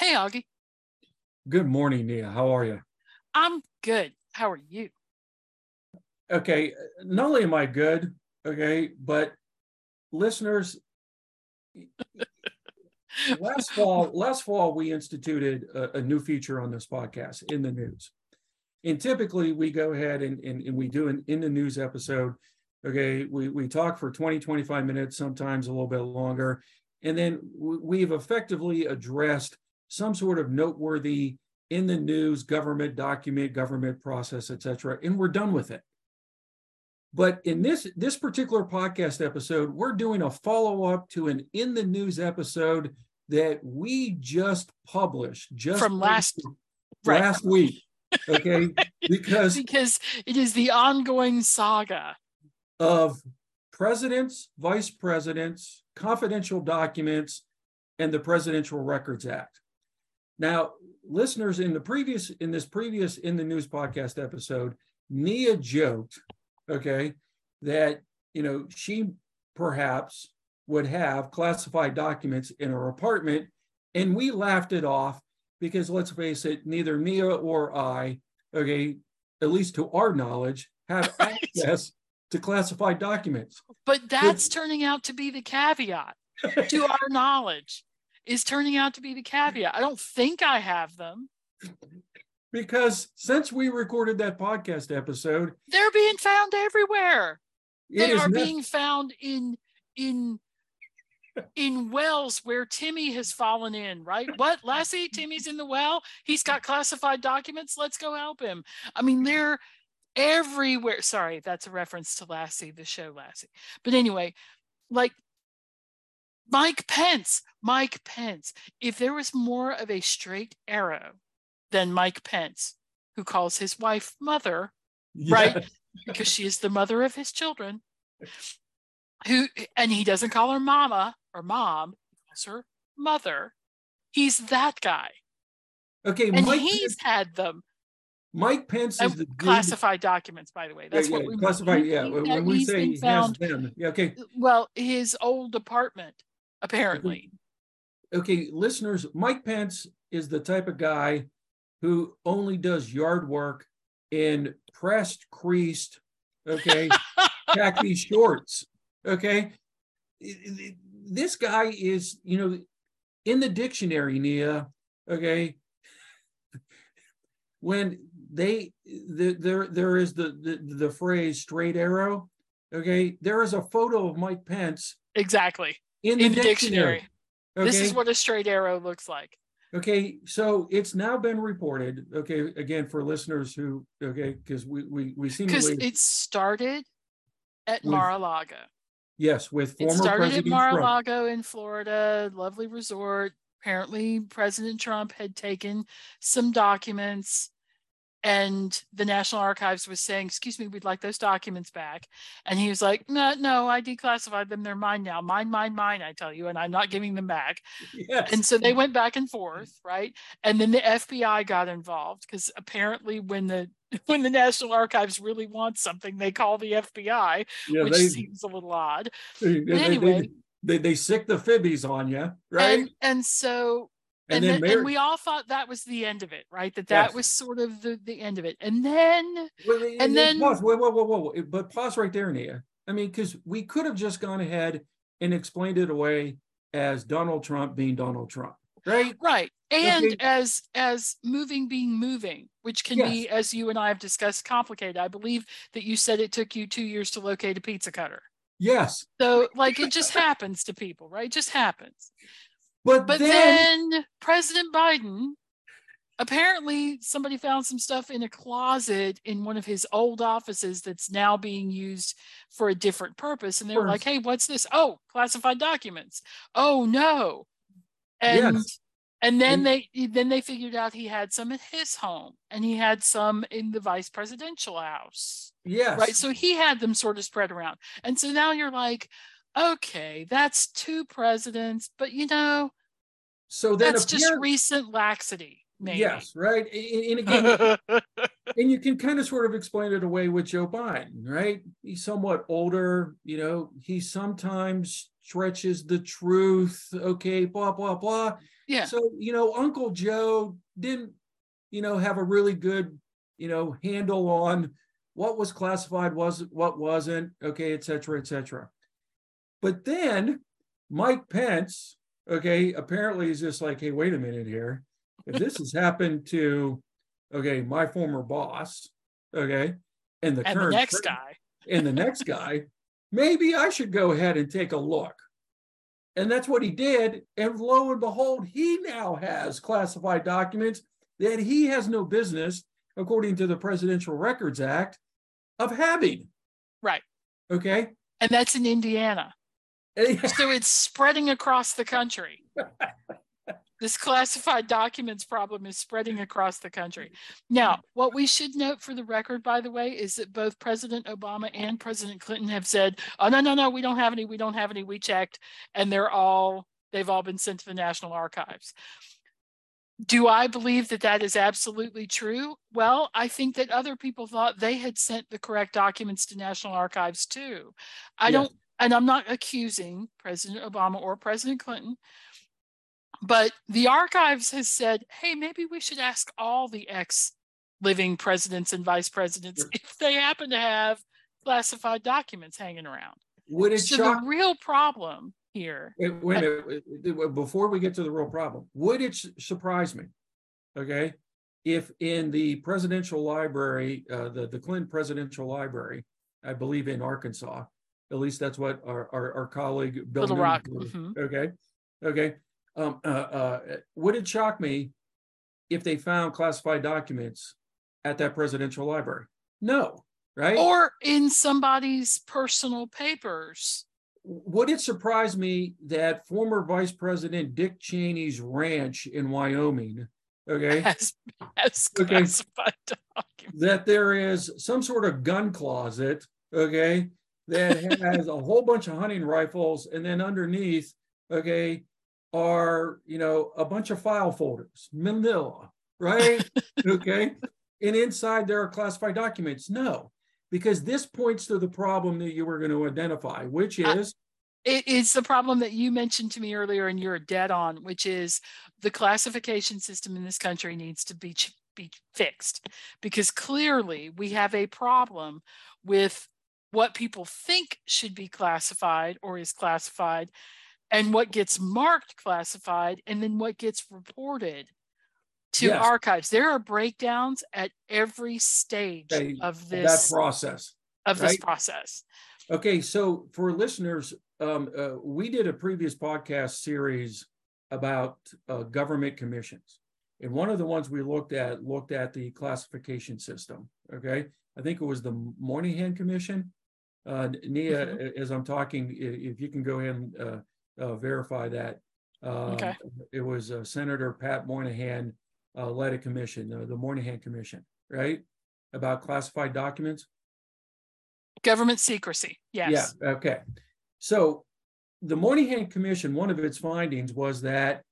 Hey, Augie. Good morning, Nia. How are you? I'm good. How are you? Okay, not only am I good, okay, but listeners, last fall we instituted a new feature on this podcast, In the News. And typically we go ahead and we do an In the News episode. Okay, we talk for 20, 25 minutes, sometimes a little bit longer. And then we've effectively addressed some sort of noteworthy in the news, government document, government process, et cetera, and we're done with it. But in this particular podcast episode, we're doing a follow-up to an In the News episode that we just published. Last week, okay? Because it is the ongoing saga of presidents, vice presidents, confidential documents, and the Presidential Records Act. Now, listeners, in this previous In the News podcast episode, Nia joked, okay, that, you know, she perhaps would have classified documents in her apartment, and we laughed it off because, let's face it, neither Nia or I, okay, at least to our knowledge, have access to classified documents. But that's turning out to be the caveat. To our knowledge is turning out to be the caveat. I don't think I have them. Because since we recorded that podcast episode, they're being found everywhere. They are being found in wells where Timmy has fallen in, right? What, Lassie? Timmy's in the well? He's got classified documents. Let's go help him. I mean, they're everywhere. Sorry, that's a reference to Lassie, the show Lassie. But anyway, like Mike Pence. If there was more of a straight arrow than Mike Pence, who calls his wife mother, yeah, right? Because she is the mother of his children. And he doesn't call her mama or mom, he calls her mother. He's that guy. Okay, and Mike Pence had them. Mike Pence is the classified documents, by the way. That's what we classified. Yeah, when we say he has them, yeah, okay. Well, his old apartment, apparently. Okay, listeners, Mike Pence is the type of guy who only does yard work in pressed, creased, okay, khaki shorts. Okay, this guy is, you know, in the dictionary, Nia. Okay, when there is the phrase straight arrow. Okay, there is a photo of Mike Pence exactly in the dictionary. Okay? This is what a straight arrow looks like. Okay, so it's now been reported, okay, again, for listeners who, okay, because we seemingly... Because it started at Mar-a-Lago. Yes, with former President Trump. It started at Mar-a-Lago in Florida, lovely resort. Apparently, President Trump had taken some documents, and the National Archives was saying, excuse me, we'd like those documents back. And he was like, no, I declassified them. They're mine now. Mine, I tell you, and I'm not giving them back. Yes. And so they went back and forth, right? And then the FBI got involved because apparently when the National Archives really wants something, they call the FBI, yeah, which seems a little odd. They sick the fibbies on you, right? And we all thought that was the end of it, right? That was sort of the end of it. But pause right there, Nia. I mean, because we could have just gone ahead and explained it away as Donald Trump being Donald Trump, right? Right. And okay, as moving being moving, which can be, as you and I have discussed, complicated. I believe that you said it took you 2 years to locate a pizza cutter. Yes. So, like, it just happens to people, right? It just happens. But then President Biden, apparently somebody found some stuff in a closet in one of his old offices that's now being used for a different purpose. And they were like, hey, what's this? Oh, classified documents. Oh, no. And then they figured out he had some at his home and he had some in the vice presidential house. Yes. Right. So he had them sort of spread around. And so now you're like, okay, that's two presidents, but you know, so that's just recent laxity, maybe. Yes, right. And again, and you can kind of sort of explain it away with Joe Biden, right? He's somewhat older, you know, he sometimes stretches the truth, okay, blah, blah, blah. Yeah. So, you know, Uncle Joe didn't, you know, have a really good, you know, handle on what was classified, was what wasn't, okay, et cetera, et cetera. But then Mike Pence, okay, apparently is just like, hey, wait a minute here. If this has happened to, okay, my former boss, okay, and the current next guy, and the next guy, maybe I should go ahead and take a look. And that's what he did. And lo and behold, he now has classified documents that he has no business, according to the Presidential Records Act, of having. Right. Okay. And that's in Indiana. So it's spreading across the country. This classified documents problem is spreading across the country. Now, what we should note for the record, by the way, is that both President Obama and President Clinton have said, oh, no, no, no, we don't have any. We don't have any. We checked. And they've all been sent to the National Archives. Do I believe that that is absolutely true? Well, I think that other people thought they had sent the correct documents to National Archives too. I don't, and I'm not accusing President Obama or President Clinton, but the archives has said, hey, maybe we should ask all the ex-living presidents and vice presidents if they happen to have classified documents hanging around. Would it shock the real problem here? Wait a minute. Before we get to the real problem, would it surprise me, okay, if in the presidential library, the Clinton Presidential Library, I believe in Arkansas, at least that's what our colleague Bill Little Newman Rock did, okay. Would it shock me if they found classified documents at that presidential library? No, right? Or in somebody's personal papers. Would it surprise me that former Vice President Dick Cheney's ranch in Wyoming, okay, has classified documents? That there is some sort of gun closet, okay, that has a whole bunch of hunting rifles, and then underneath, okay, are, you know, a bunch of file folders, manila, right? Okay. And inside there are classified documents. No, because this points to the problem that you were going to identify, which is. It is the problem that you mentioned to me earlier, and you're dead on, which is the classification system in this country needs to be fixed, because clearly we have a problem with what people think should be classified or is classified, and what gets marked classified, and then what gets reported to archives. There are breakdowns at every stage of this process. Okay, so for listeners, we did a previous podcast series about government commissions, and one of the ones we looked at the classification system. Okay, I think it was the Moynihan Commission. Nia, as I'm talking, if you can go in. Verify that. It was Senator Pat Moynihan led a commission, the Moynihan Commission, right? About classified documents? Government secrecy, yes. Yeah, okay. So the Moynihan Commission, one of its findings was that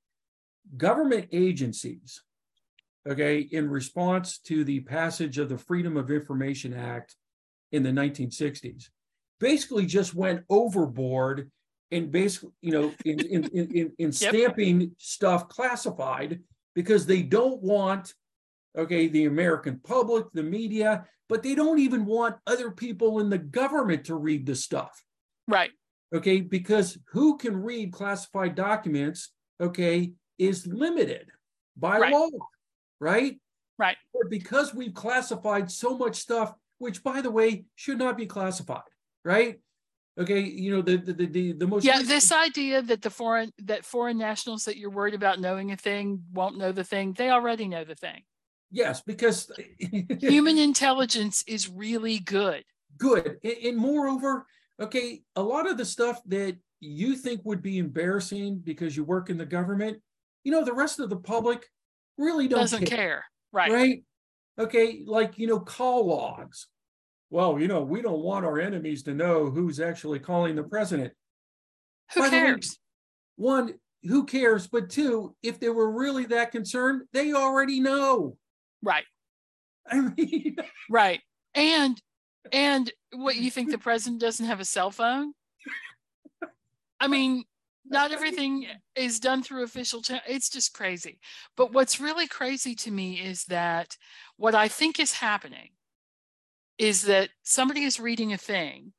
government agencies, okay, in response to the passage of the Freedom of Information Act in the 1960s, basically just went overboard and basically, you know, in stamping stuff classified, because they don't want, okay, the American public, the media, but they don't even want other people in the government to read the stuff. Right. Okay, because who can read classified documents, okay, is limited by law, right? Right. But because we've classified so much stuff, which, by the way, should not be classified, right? Okay, you know, the most this idea that foreign nationals that you're worried about knowing a thing won't know the thing, they already know the thing. Yes, because human intelligence is really good. Good. And moreover, okay, a lot of the stuff that you think would be embarrassing because you work in the government, you know, the rest of the public really doesn't care. Right. Right. Okay, like, you know, call logs. Well, you know, we don't want our enemies to know who's actually calling the president. Who cares? One, who cares? But two, if they were really that concerned, they already know. Right. I mean. Right. And what, you think the president doesn't have a cell phone? I mean, not everything is done through official channels. It's just crazy. But what's really crazy to me is that what I think is happening is that somebody is reading a thing,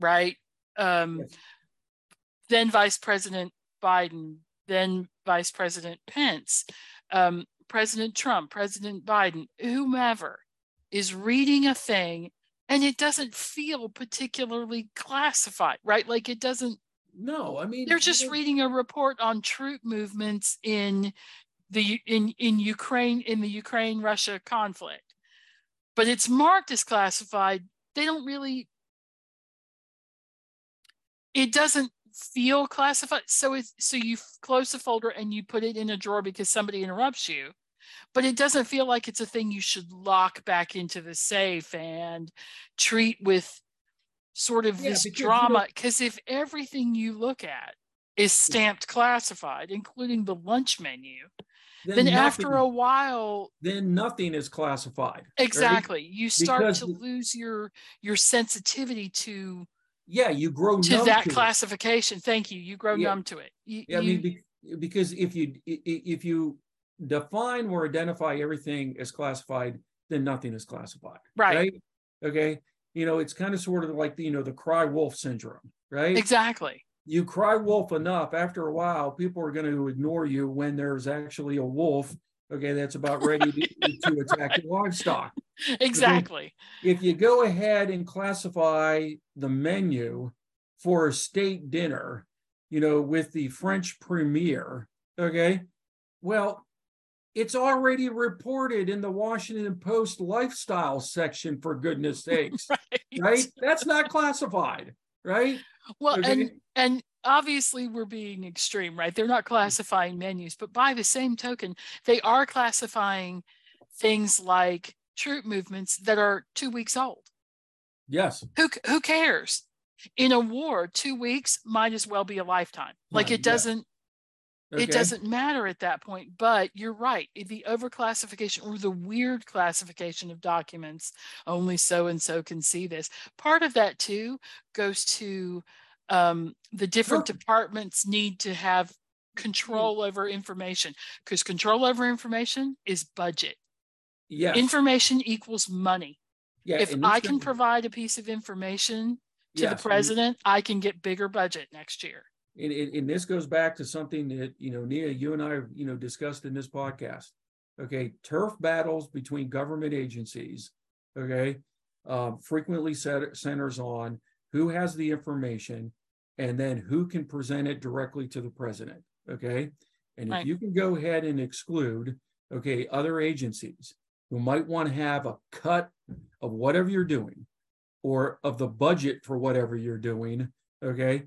right? Yes. Then Vice President Biden, then Vice President Pence, President Trump, President Biden, whomever is reading a thing, and it doesn't feel particularly classified, right? Like it doesn't. No, I mean, they're just reading a report on troop movements in the Ukraine, in the Ukraine-Russia conflict, but it's marked as classified. They don't really. It doesn't feel classified, so it's, so you close the folder and you put it in a drawer because somebody interrupts you, but it doesn't feel like it's a thing you should lock back into the safe and treat with sort of this drama, because if everything you look at is stamped classified, including the lunch menu, then nothing, after a while, then nothing is classified. Exactly, right? You start to lose your sensitivity to. Yeah, you grow numb to that classification. Thank you. You grow numb to it. I mean, because if you define or identify everything as classified, then nothing is classified. Right. Okay. You know, it's kind of sort of like the cry wolf syndrome, right? Exactly. You cry wolf enough, after a while, people are going to ignore you when there's actually a wolf. Okay, that's about ready to attack the livestock. Exactly. If you go ahead and classify the menu for a state dinner, with the French premier, okay, well, it's already reported in the Washington Post lifestyle section, for goodness sakes, right? That's not classified, right? Well, okay. and obviously we're being extreme, right? They're not classifying menus, but by the same token, they are classifying things like troop movements that are 2 weeks old. Yes. Who cares? In a war, 2 weeks might as well be a lifetime. Like it doesn't, it doesn't matter at that point, but you're right. The overclassification or the weird classification of documents, only so-and-so can see this. Part of that too goes to the different departments need to have control over information, because control over information is budget. Yeah, information equals money. Yeah, if I can provide a piece of information to the president, I can get bigger budget next year. And this goes back to something that Nia, you and I discussed in this podcast. Okay, turf battles between government agencies. Okay, frequently centers on who has the information, and then who can present it directly to the president, okay? And if you can go ahead and exclude, okay, other agencies who might want to have a cut of whatever you're doing or of the budget for whatever you're doing, okay?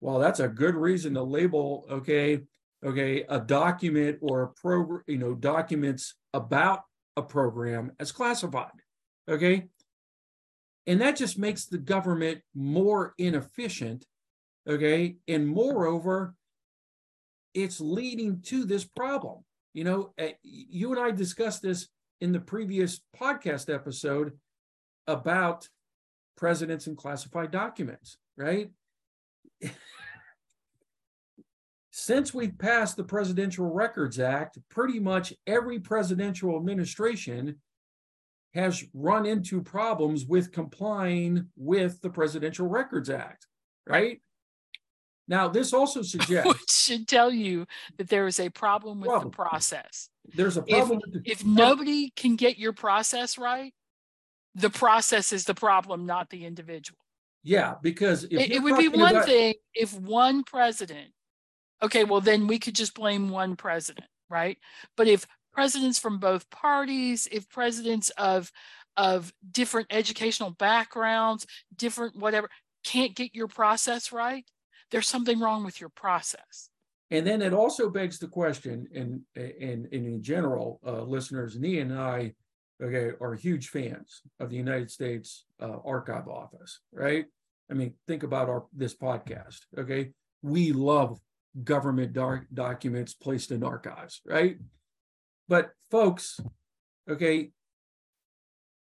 Well, that's a good reason to label, okay, a document or a program, documents about a program as classified, okay? And that just makes the government more inefficient, okay? And moreover, it's leading to this problem. You and I discussed this in the previous podcast episode about presidents and classified documents, right? Since we've passed the Presidential Records Act, pretty much every presidential administration has run into problems with complying with the Presidential Records Act, right? Now, this also suggests... Which should tell you that there is a problem with the process. There's a problem. If nobody can get your process right, the process is the problem, not the individual. Yeah, because... It would be one thing if one president... Okay, well, then we could just blame one president, right? But if... presidents from both parties, if presidents of different educational backgrounds, different whatever, can't get your process right, there's something wrong with your process. And then it also begs the question, and in general, listeners, Nia and I, okay, are huge fans of the United States Archive Office, right? I mean, think about this podcast, okay? We love government documents placed in archives, right? But folks, okay,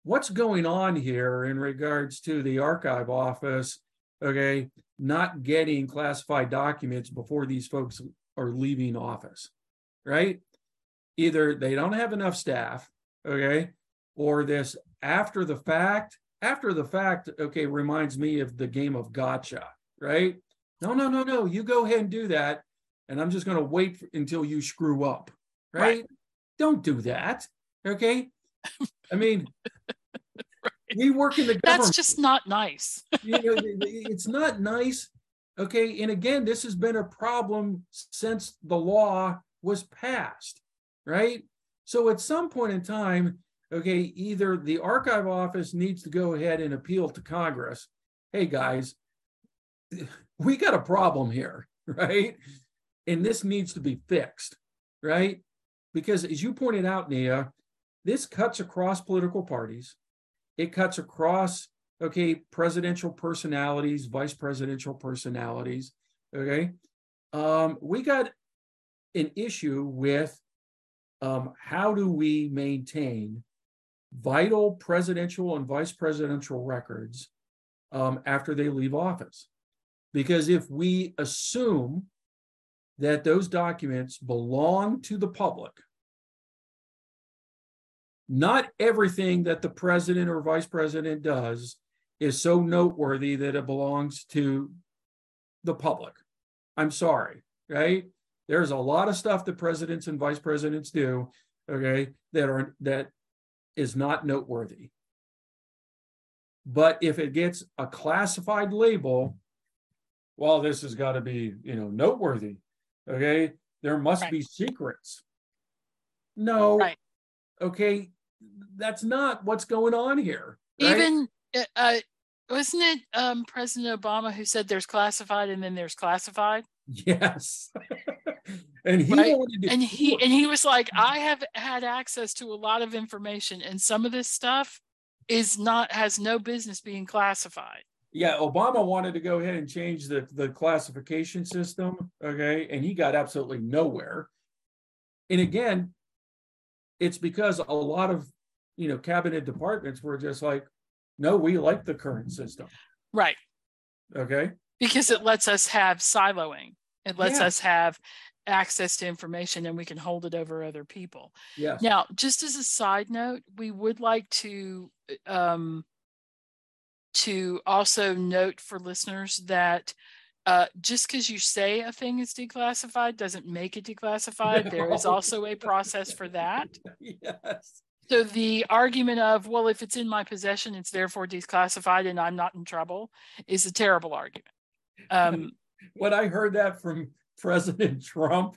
what's going on here in regards to the archive office okay, not getting classified documents before these folks are leaving office, right? Either they don't have enough staff, okay, or this after the fact, okay, reminds me of the game of gotcha, right? No, you go ahead and do that, and I'm just going to wait until you screw up, right? Don't do that, okay? I mean, we work in the government. That's just not nice. It's not nice, okay? And again, this has been a problem since the law was passed, right? So at some point in time, okay, either the archive office needs to go ahead and appeal to Congress. Hey, guys, we got a problem here, right? And this needs to be fixed, right? Because as you pointed out, Nia, this cuts across political parties. It cuts across, okay, presidential personalities, vice presidential personalities, okay? We got an issue with how do we maintain vital presidential and vice presidential records after they leave office. Because if we assume that those documents belong to the public, not everything that the president or vice president does is so noteworthy that it belongs to the public. I'm sorry, right? There's a lot of stuff that presidents and vice presidents do, okay, that is not noteworthy. But if it gets a classified label, well, this has got to be, noteworthy. Okay, there must be secrets. No, okay, that's not what's going on here. Right? Even wasn't it President Obama who said there's classified and then there's classified? Yes. And he wanted to, and he was like, I have had access to a lot of information, and some of this stuff has no business being classified. Yeah, Obama wanted to go ahead and change the classification system, okay, and he got absolutely nowhere. And again, it's because a lot of cabinet departments were just like, no, we like the current system, right? Okay, because it lets us have siloing. It lets us have access to information, and we can hold it over other people. Yes. Now, just as a side note, we would like to also note for listeners that just because you say a thing is declassified doesn't make it declassified. No. There is also a process for that. Yes. So the argument of, well, if it's in my possession, it's therefore declassified and I'm not in trouble, is a terrible argument. When I heard that from President Trump,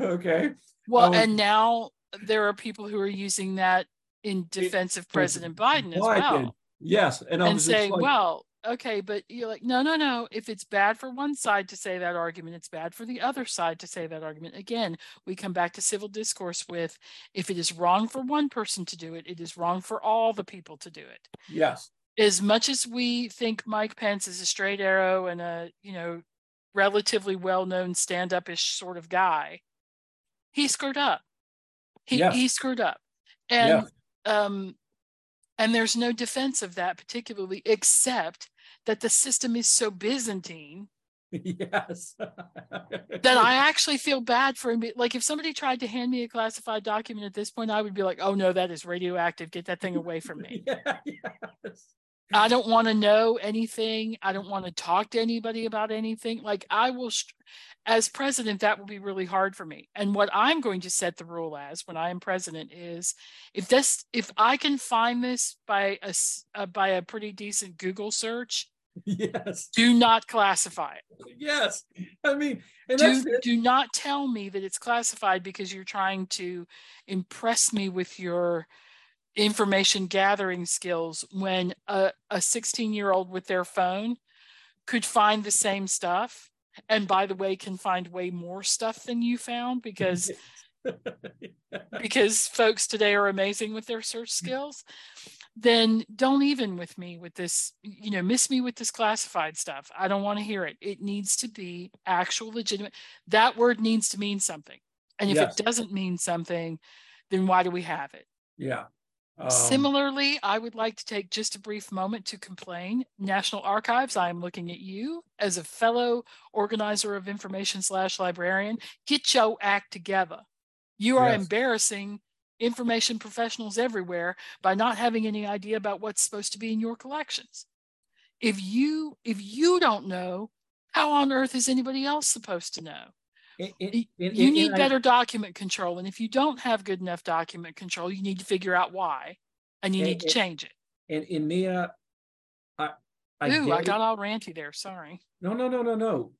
okay. Well, and now there are people who are using that in defense of President Biden as well. Yes, and saying, like, well, okay, but you're like, no. If it's bad for one side to say that argument, it's bad for the other side to say that argument. Again, we come back to civil discourse with, if it is wrong for one person to do it, it is wrong for all the people to do it. Yes. As much as we think Mike Pence is a straight arrow and a, relatively well-known stand-up-ish sort of guy, he screwed up. He screwed up. And and there's no defense of that particularly, except that the system is so Byzantine that I actually feel bad for him. Like, if somebody tried to hand me a classified document at this point, I would be like, oh no, that is radioactive. Get that thing away from me. I don't want to know anything. I don't want to talk to anybody about anything. Like, I will, as president, that will be really hard for me. And what I'm going to set the rule as when I am president is, if I can find this by a pretty decent Google search, do not classify it. Yes. I mean, and do not tell me that it's classified because you're trying to impress me with your information gathering skills when a 16-year-old with their phone could find the same stuff, and by the way can find way more stuff than you found because folks today are amazing with their search skills. Then don't even with me with this, miss me with this classified stuff. I don't want to hear it. It needs to be actual, legitimate. That word needs to mean something, and if it doesn't mean something, then why do we have it? Similarly, I would like to take just a brief moment to complain. National Archives, I am looking at you as a fellow organizer of information / librarian. Get your act together. You are embarrassing information professionals everywhere by not having any idea about what's supposed to be in your collections. If you don't know, how on earth is anybody else supposed to know? You need better document control. And if you don't have good enough document control, you need to figure out why, and you need to change it. And in Mia, I got all ranty there, sorry. No.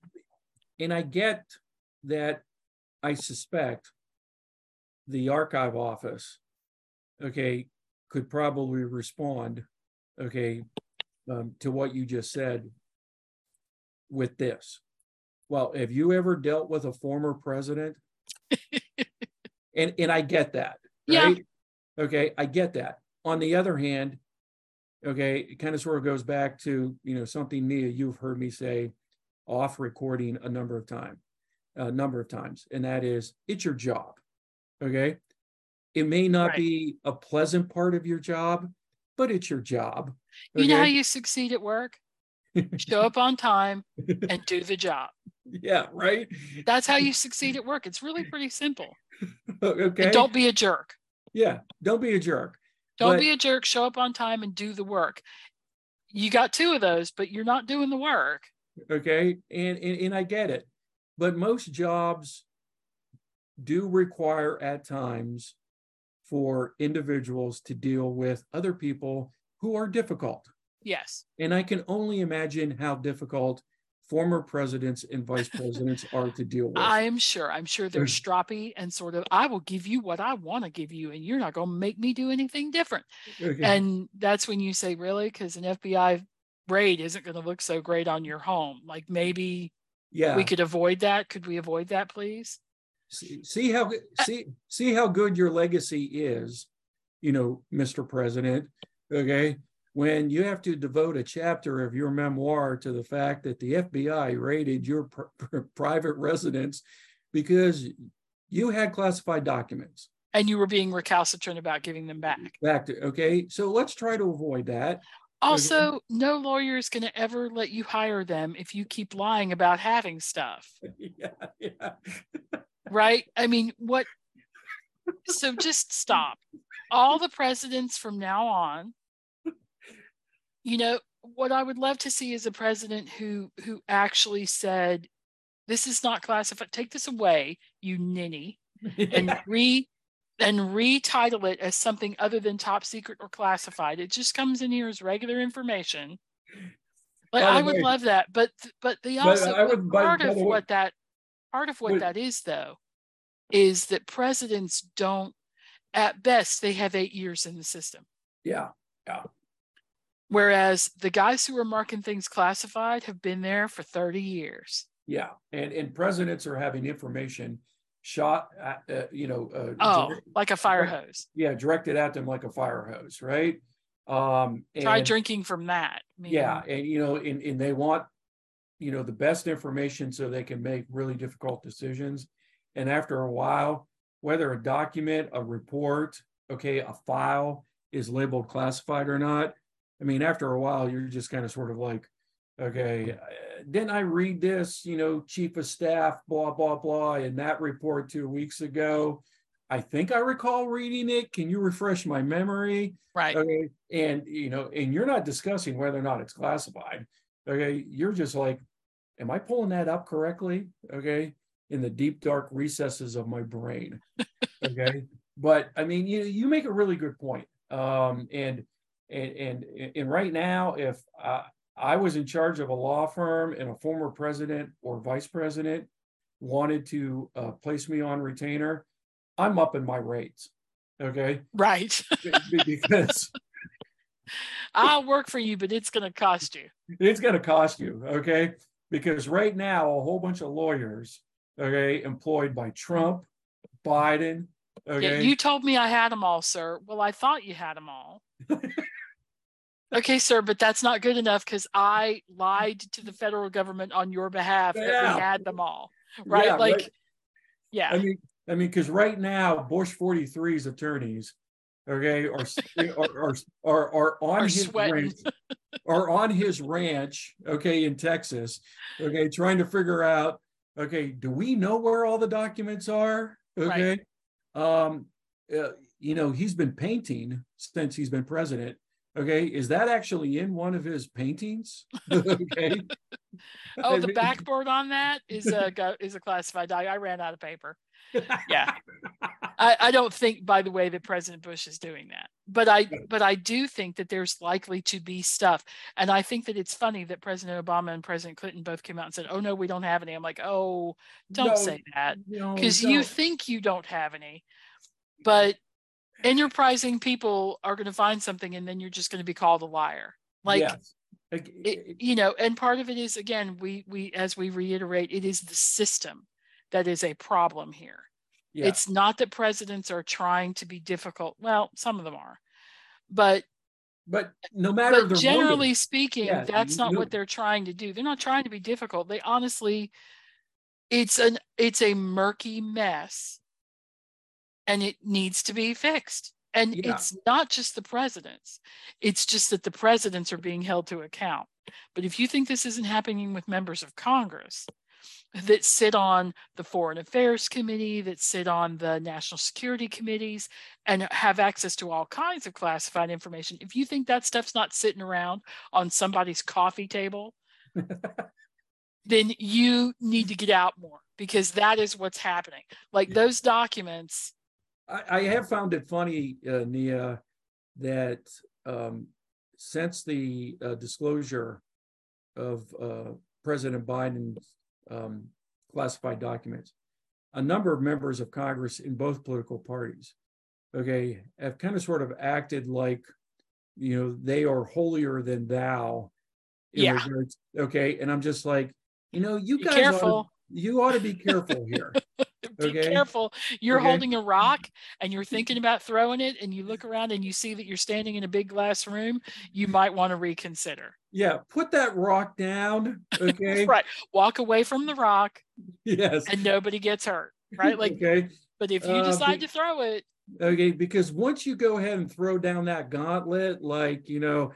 And I get that. I suspect the archive office, could probably respond, to what you just said with this. Well, have you ever dealt with a former president? and I get that. Right? Yeah. I get that. On the other hand, it kind of sort of goes back to, something, Mia, you've heard me say off recording a number of times. And that is, it's your job. It may not be a pleasant part of your job, but it's your job. You know how you succeed at work? Show up on time and do the job. Yeah, right? That's how you succeed at work. It's really pretty simple. And don't be a jerk. Yeah, don't be a jerk. Don't be a jerk. Show up on time and do the work. You got two of those, but you're not doing the work. And I get it. But most jobs do require at times for individuals to deal with other people who are difficult. Yes. And I can only imagine how difficult former presidents and vice presidents are to deal with. I'm sure they're stroppy and sort of, I will give you what I want to give you, and you're not going to make me do anything different. And that's when you say, really? Because an FBI raid isn't going to look so great on your home. Like, maybe we could avoid that. Could we avoid that, please? See how good your legacy is, Mr. President, when you have to devote a chapter of your memoir to the fact that the FBI raided your private residence because you had classified documents. And you were being recalcitrant about giving them back. So let's try to avoid that. Also, no lawyer is going to ever let you hire them if you keep lying about having stuff. Right? I mean, what? So just stop. All the presidents from now on, what I would love to see is a president who actually said, this is not classified. Take this away, you ninny, and retitle it as something other than top secret or classified. It just comes in here as regular information. Like, I would love that. But part of what that is that presidents don't, at best, they have 8 years in the system. Yeah. Whereas the guys who are marking things classified have been there for 30 years. Yeah, and presidents are having information shot, like a fire hose. Yeah, directed at them like a fire hose, right? Try drinking from that. And they want, the best information so they can make really difficult decisions. And after a while, whether a document, a report, a file is labeled classified or not, after a while, you're just kind of sort of like, didn't I read this, chief of staff, blah, blah, blah, in that report 2 weeks ago? I think I recall reading it. Can you refresh my memory? Right. And you're not discussing whether or not it's classified. You're just like, am I pulling that up correctly? In the deep, dark recesses of my brain. But you make a really good point. And right now, if I was in charge of a law firm and a former president or vice president wanted to place me on retainer, I'm upping my rates. Right. Because I'll work for you, but it's going to cost you. Because right now, a whole bunch of lawyers, employed by Trump, Biden. Yeah, you told me I had them all, sir. Well, I thought you had them all. Okay, sir, but that's not good enough because I lied to the federal government on your behalf that we had them all, right? Yeah, because right now, Bush 43's attorneys okay, or on his ranch, okay, in Texas, okay, trying to figure out, okay, do we know where all the documents are? Okay, right. You know, he's been painting since he's been president. Okay, is that actually in one of his paintings? Okay. Oh, the backboard on that is a classified document. I ran out of paper. Yeah, I don't think, by the way, that President Bush is doing that, but I do think that there's likely to be stuff, and I think that it's funny that President Obama and President Clinton both came out and said, "Oh no, we don't have any." I'm like, "Oh, don't say that," because you think you don't have any, but enterprising people are going to find something, and then you're just going to be called a liar. Like, yes. It, you know, and part of it is, again, we as we reiterate, it is the system that is a problem here. Yeah. It's not that presidents are trying to be difficult. Well, some of them are, but no matter. But generally speaking, yeah, that's not what they're trying to do. They're not trying to be difficult. They honestly, it's a murky mess, and it needs to be fixed. And yeah. It's not just the presidents. It's just that the presidents are being held to account. But if you think this isn't happening with members of Congress that sit on the Foreign Affairs Committee, that sit on the National Security Committees, and have access to all kinds of classified information. If you think that stuff's not sitting around on somebody's coffee table, then you need to get out more, because that is what's happening. Like those documents. I have found it funny, Nia, that since the disclosure of President Biden's classified documents, a number of members of Congress in both political parties, okay, have kind of sort of acted like, you know, they are holier than thou. Yeah. Regards, okay, and I'm just like, you know, you be guys, you ought to be careful here. Be careful. You're holding a rock and you're thinking about throwing it, and you look around and you see that you're standing in a big glass room. You might want to reconsider. Yeah, put that rock down. Okay. Right. Walk away from the rock. Yes. And nobody gets hurt. Right. Like, okay. But if you decide to throw it. Okay. Because once you go ahead and throw down that gauntlet, like, you know,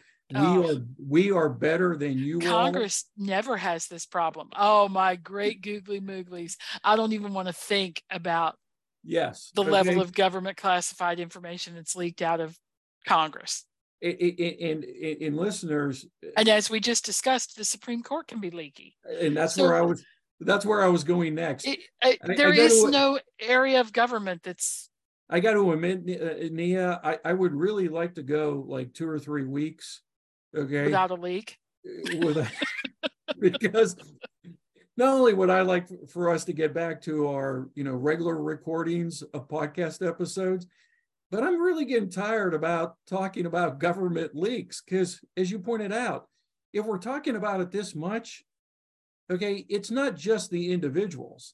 we are better than you. Congress never has this problem. Oh, my great googly mooglies. I don't even want to think about the level of government classified information that's leaked out of Congress. And listeners, and as we just discussed, the Supreme Court can be leaky, and that's where I was going next. There is no area of government that's. I got to admit, Nia, I would really like to go like 2 or 3 weeks, okay, without a leak, because not only would I like for us to get back to our, you know, regular recordings of podcast episodes. But I'm really getting tired about talking about government leaks, because as you pointed out, if we're talking about it this much, okay, it's not just the individuals.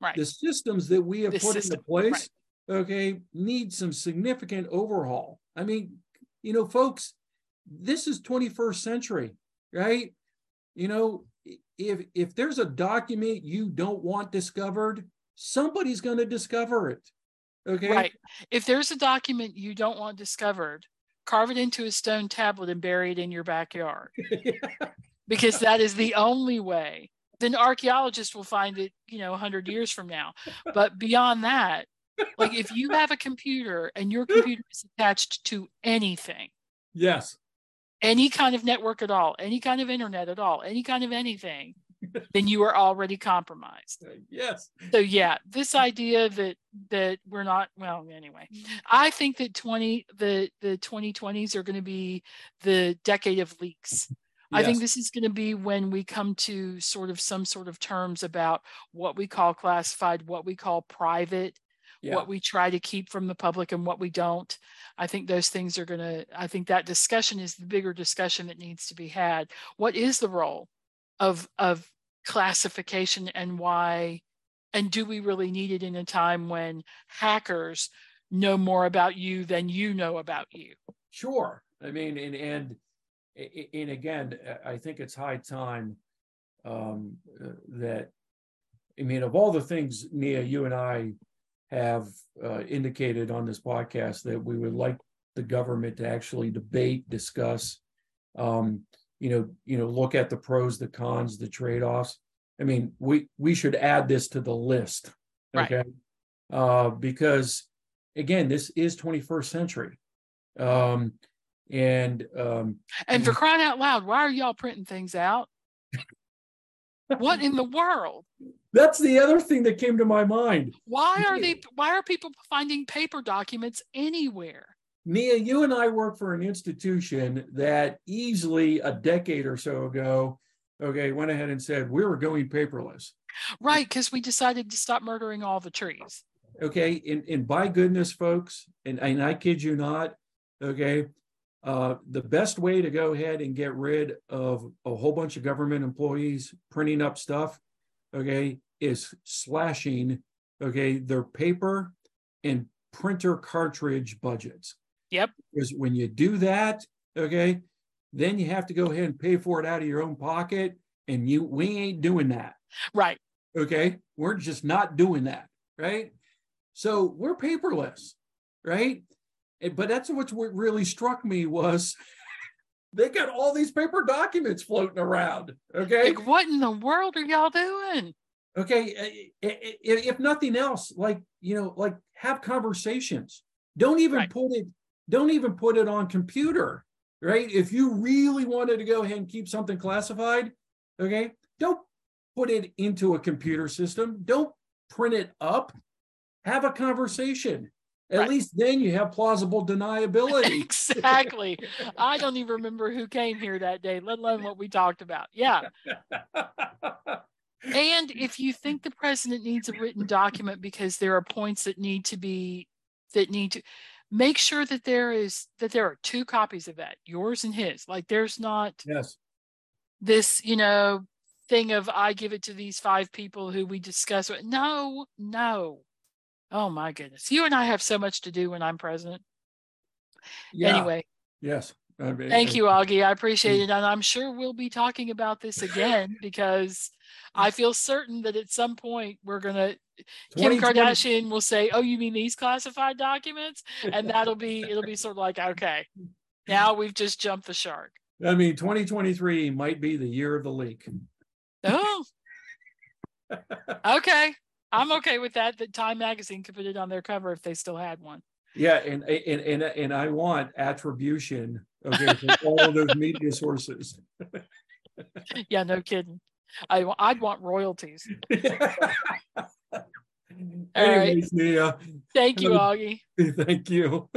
Right. The systems that we have put into place, right, okay, need some significant overhaul. I mean, you know, folks, this is 21st century, right? You know, if there's a document you don't want discovered, somebody's going to discover it. Okay. Right. If there's a document you don't want discovered, carve it into a stone tablet and bury it in your backyard. Yeah. Because that is the only way. Then archaeologists will find it, you know, 100 years from now. But beyond that, like if you have a computer and your computer is attached to anything. Yes. Any kind of network at all, any kind of internet at all, any kind of anything, then you are already compromised. Yes. So yeah, this idea that we're not, well, anyway, I think that the 2020s are going to be the decade of leaks. Yes. I think this is going to be when we come to sort of some sort of terms about what we call classified, what we call private, what we try to keep from the public and what we don't. I think those things are going to, I think that discussion is the bigger discussion that needs to be had. What is the role of classification, and why, and do we really need it in a time when hackers know more about you than you know about you? Sure. I mean, and again, I think it's high time that, I mean, of all the things, Nia, you and I have indicated on this podcast that we would like the government to actually debate, discuss, look at the pros, the cons, the trade-offs. I mean, we should add this to the list, okay? Right. Because again, this is 21st century. And for crying out loud, why are y'all printing things out? What in the world? That's the other thing that came to my mind. Why are people finding paper documents anywhere? Mia, you and I work for an institution that easily a decade or so ago, okay, went ahead and said we were going paperless. Right, because we decided to stop murdering all the trees. Okay, and by goodness, folks, and I kid you not, okay, the best way to go ahead and get rid of a whole bunch of government employees printing up stuff, okay, is slashing, okay, their paper and printer cartridge budgets. Yep. Because when you do that, okay, then you have to go ahead and pay for it out of your own pocket, and we ain't doing that. Right. Okay? We're just not doing that, right? So we're paperless, right? But that's what really struck me was they got all these paper documents floating around, okay? Like, what in the world are y'all doing? Okay, if nothing else, like have conversations. Don't even put it on computer, right? If you really wanted to go ahead and keep something classified, okay, don't put it into a computer system. Don't print it up. Have a conversation. At least then you have plausible deniability. Exactly. I don't even remember who came here that day, let alone what we talked about. Yeah. And if you think the president needs a written document because there are points that need to make sure that there are two copies of that, yours and his. Like there's not this, thing of I give it to these five people who we discuss with. No. Oh my goodness. You and I have so much to do when I'm president. Yeah. Anyway. Yes. I mean, thank you, Augie. I appreciate it. And I'm sure we'll be talking about this again because I feel certain that at some point we're going to, Kim Kardashian will say, oh, you mean these classified documents? And it'll be sort of like, okay, now we've just jumped the shark. I mean, 2023 might be the year of the leak. Oh, okay. I'm okay with that. That Time Magazine could put it on their cover if they still had one. Yeah, and I want attribution, okay, from all of those media sources. Yeah, no kidding. I'd want royalties. All right. Anyways, Nia. Thank you, Augie. Thank you.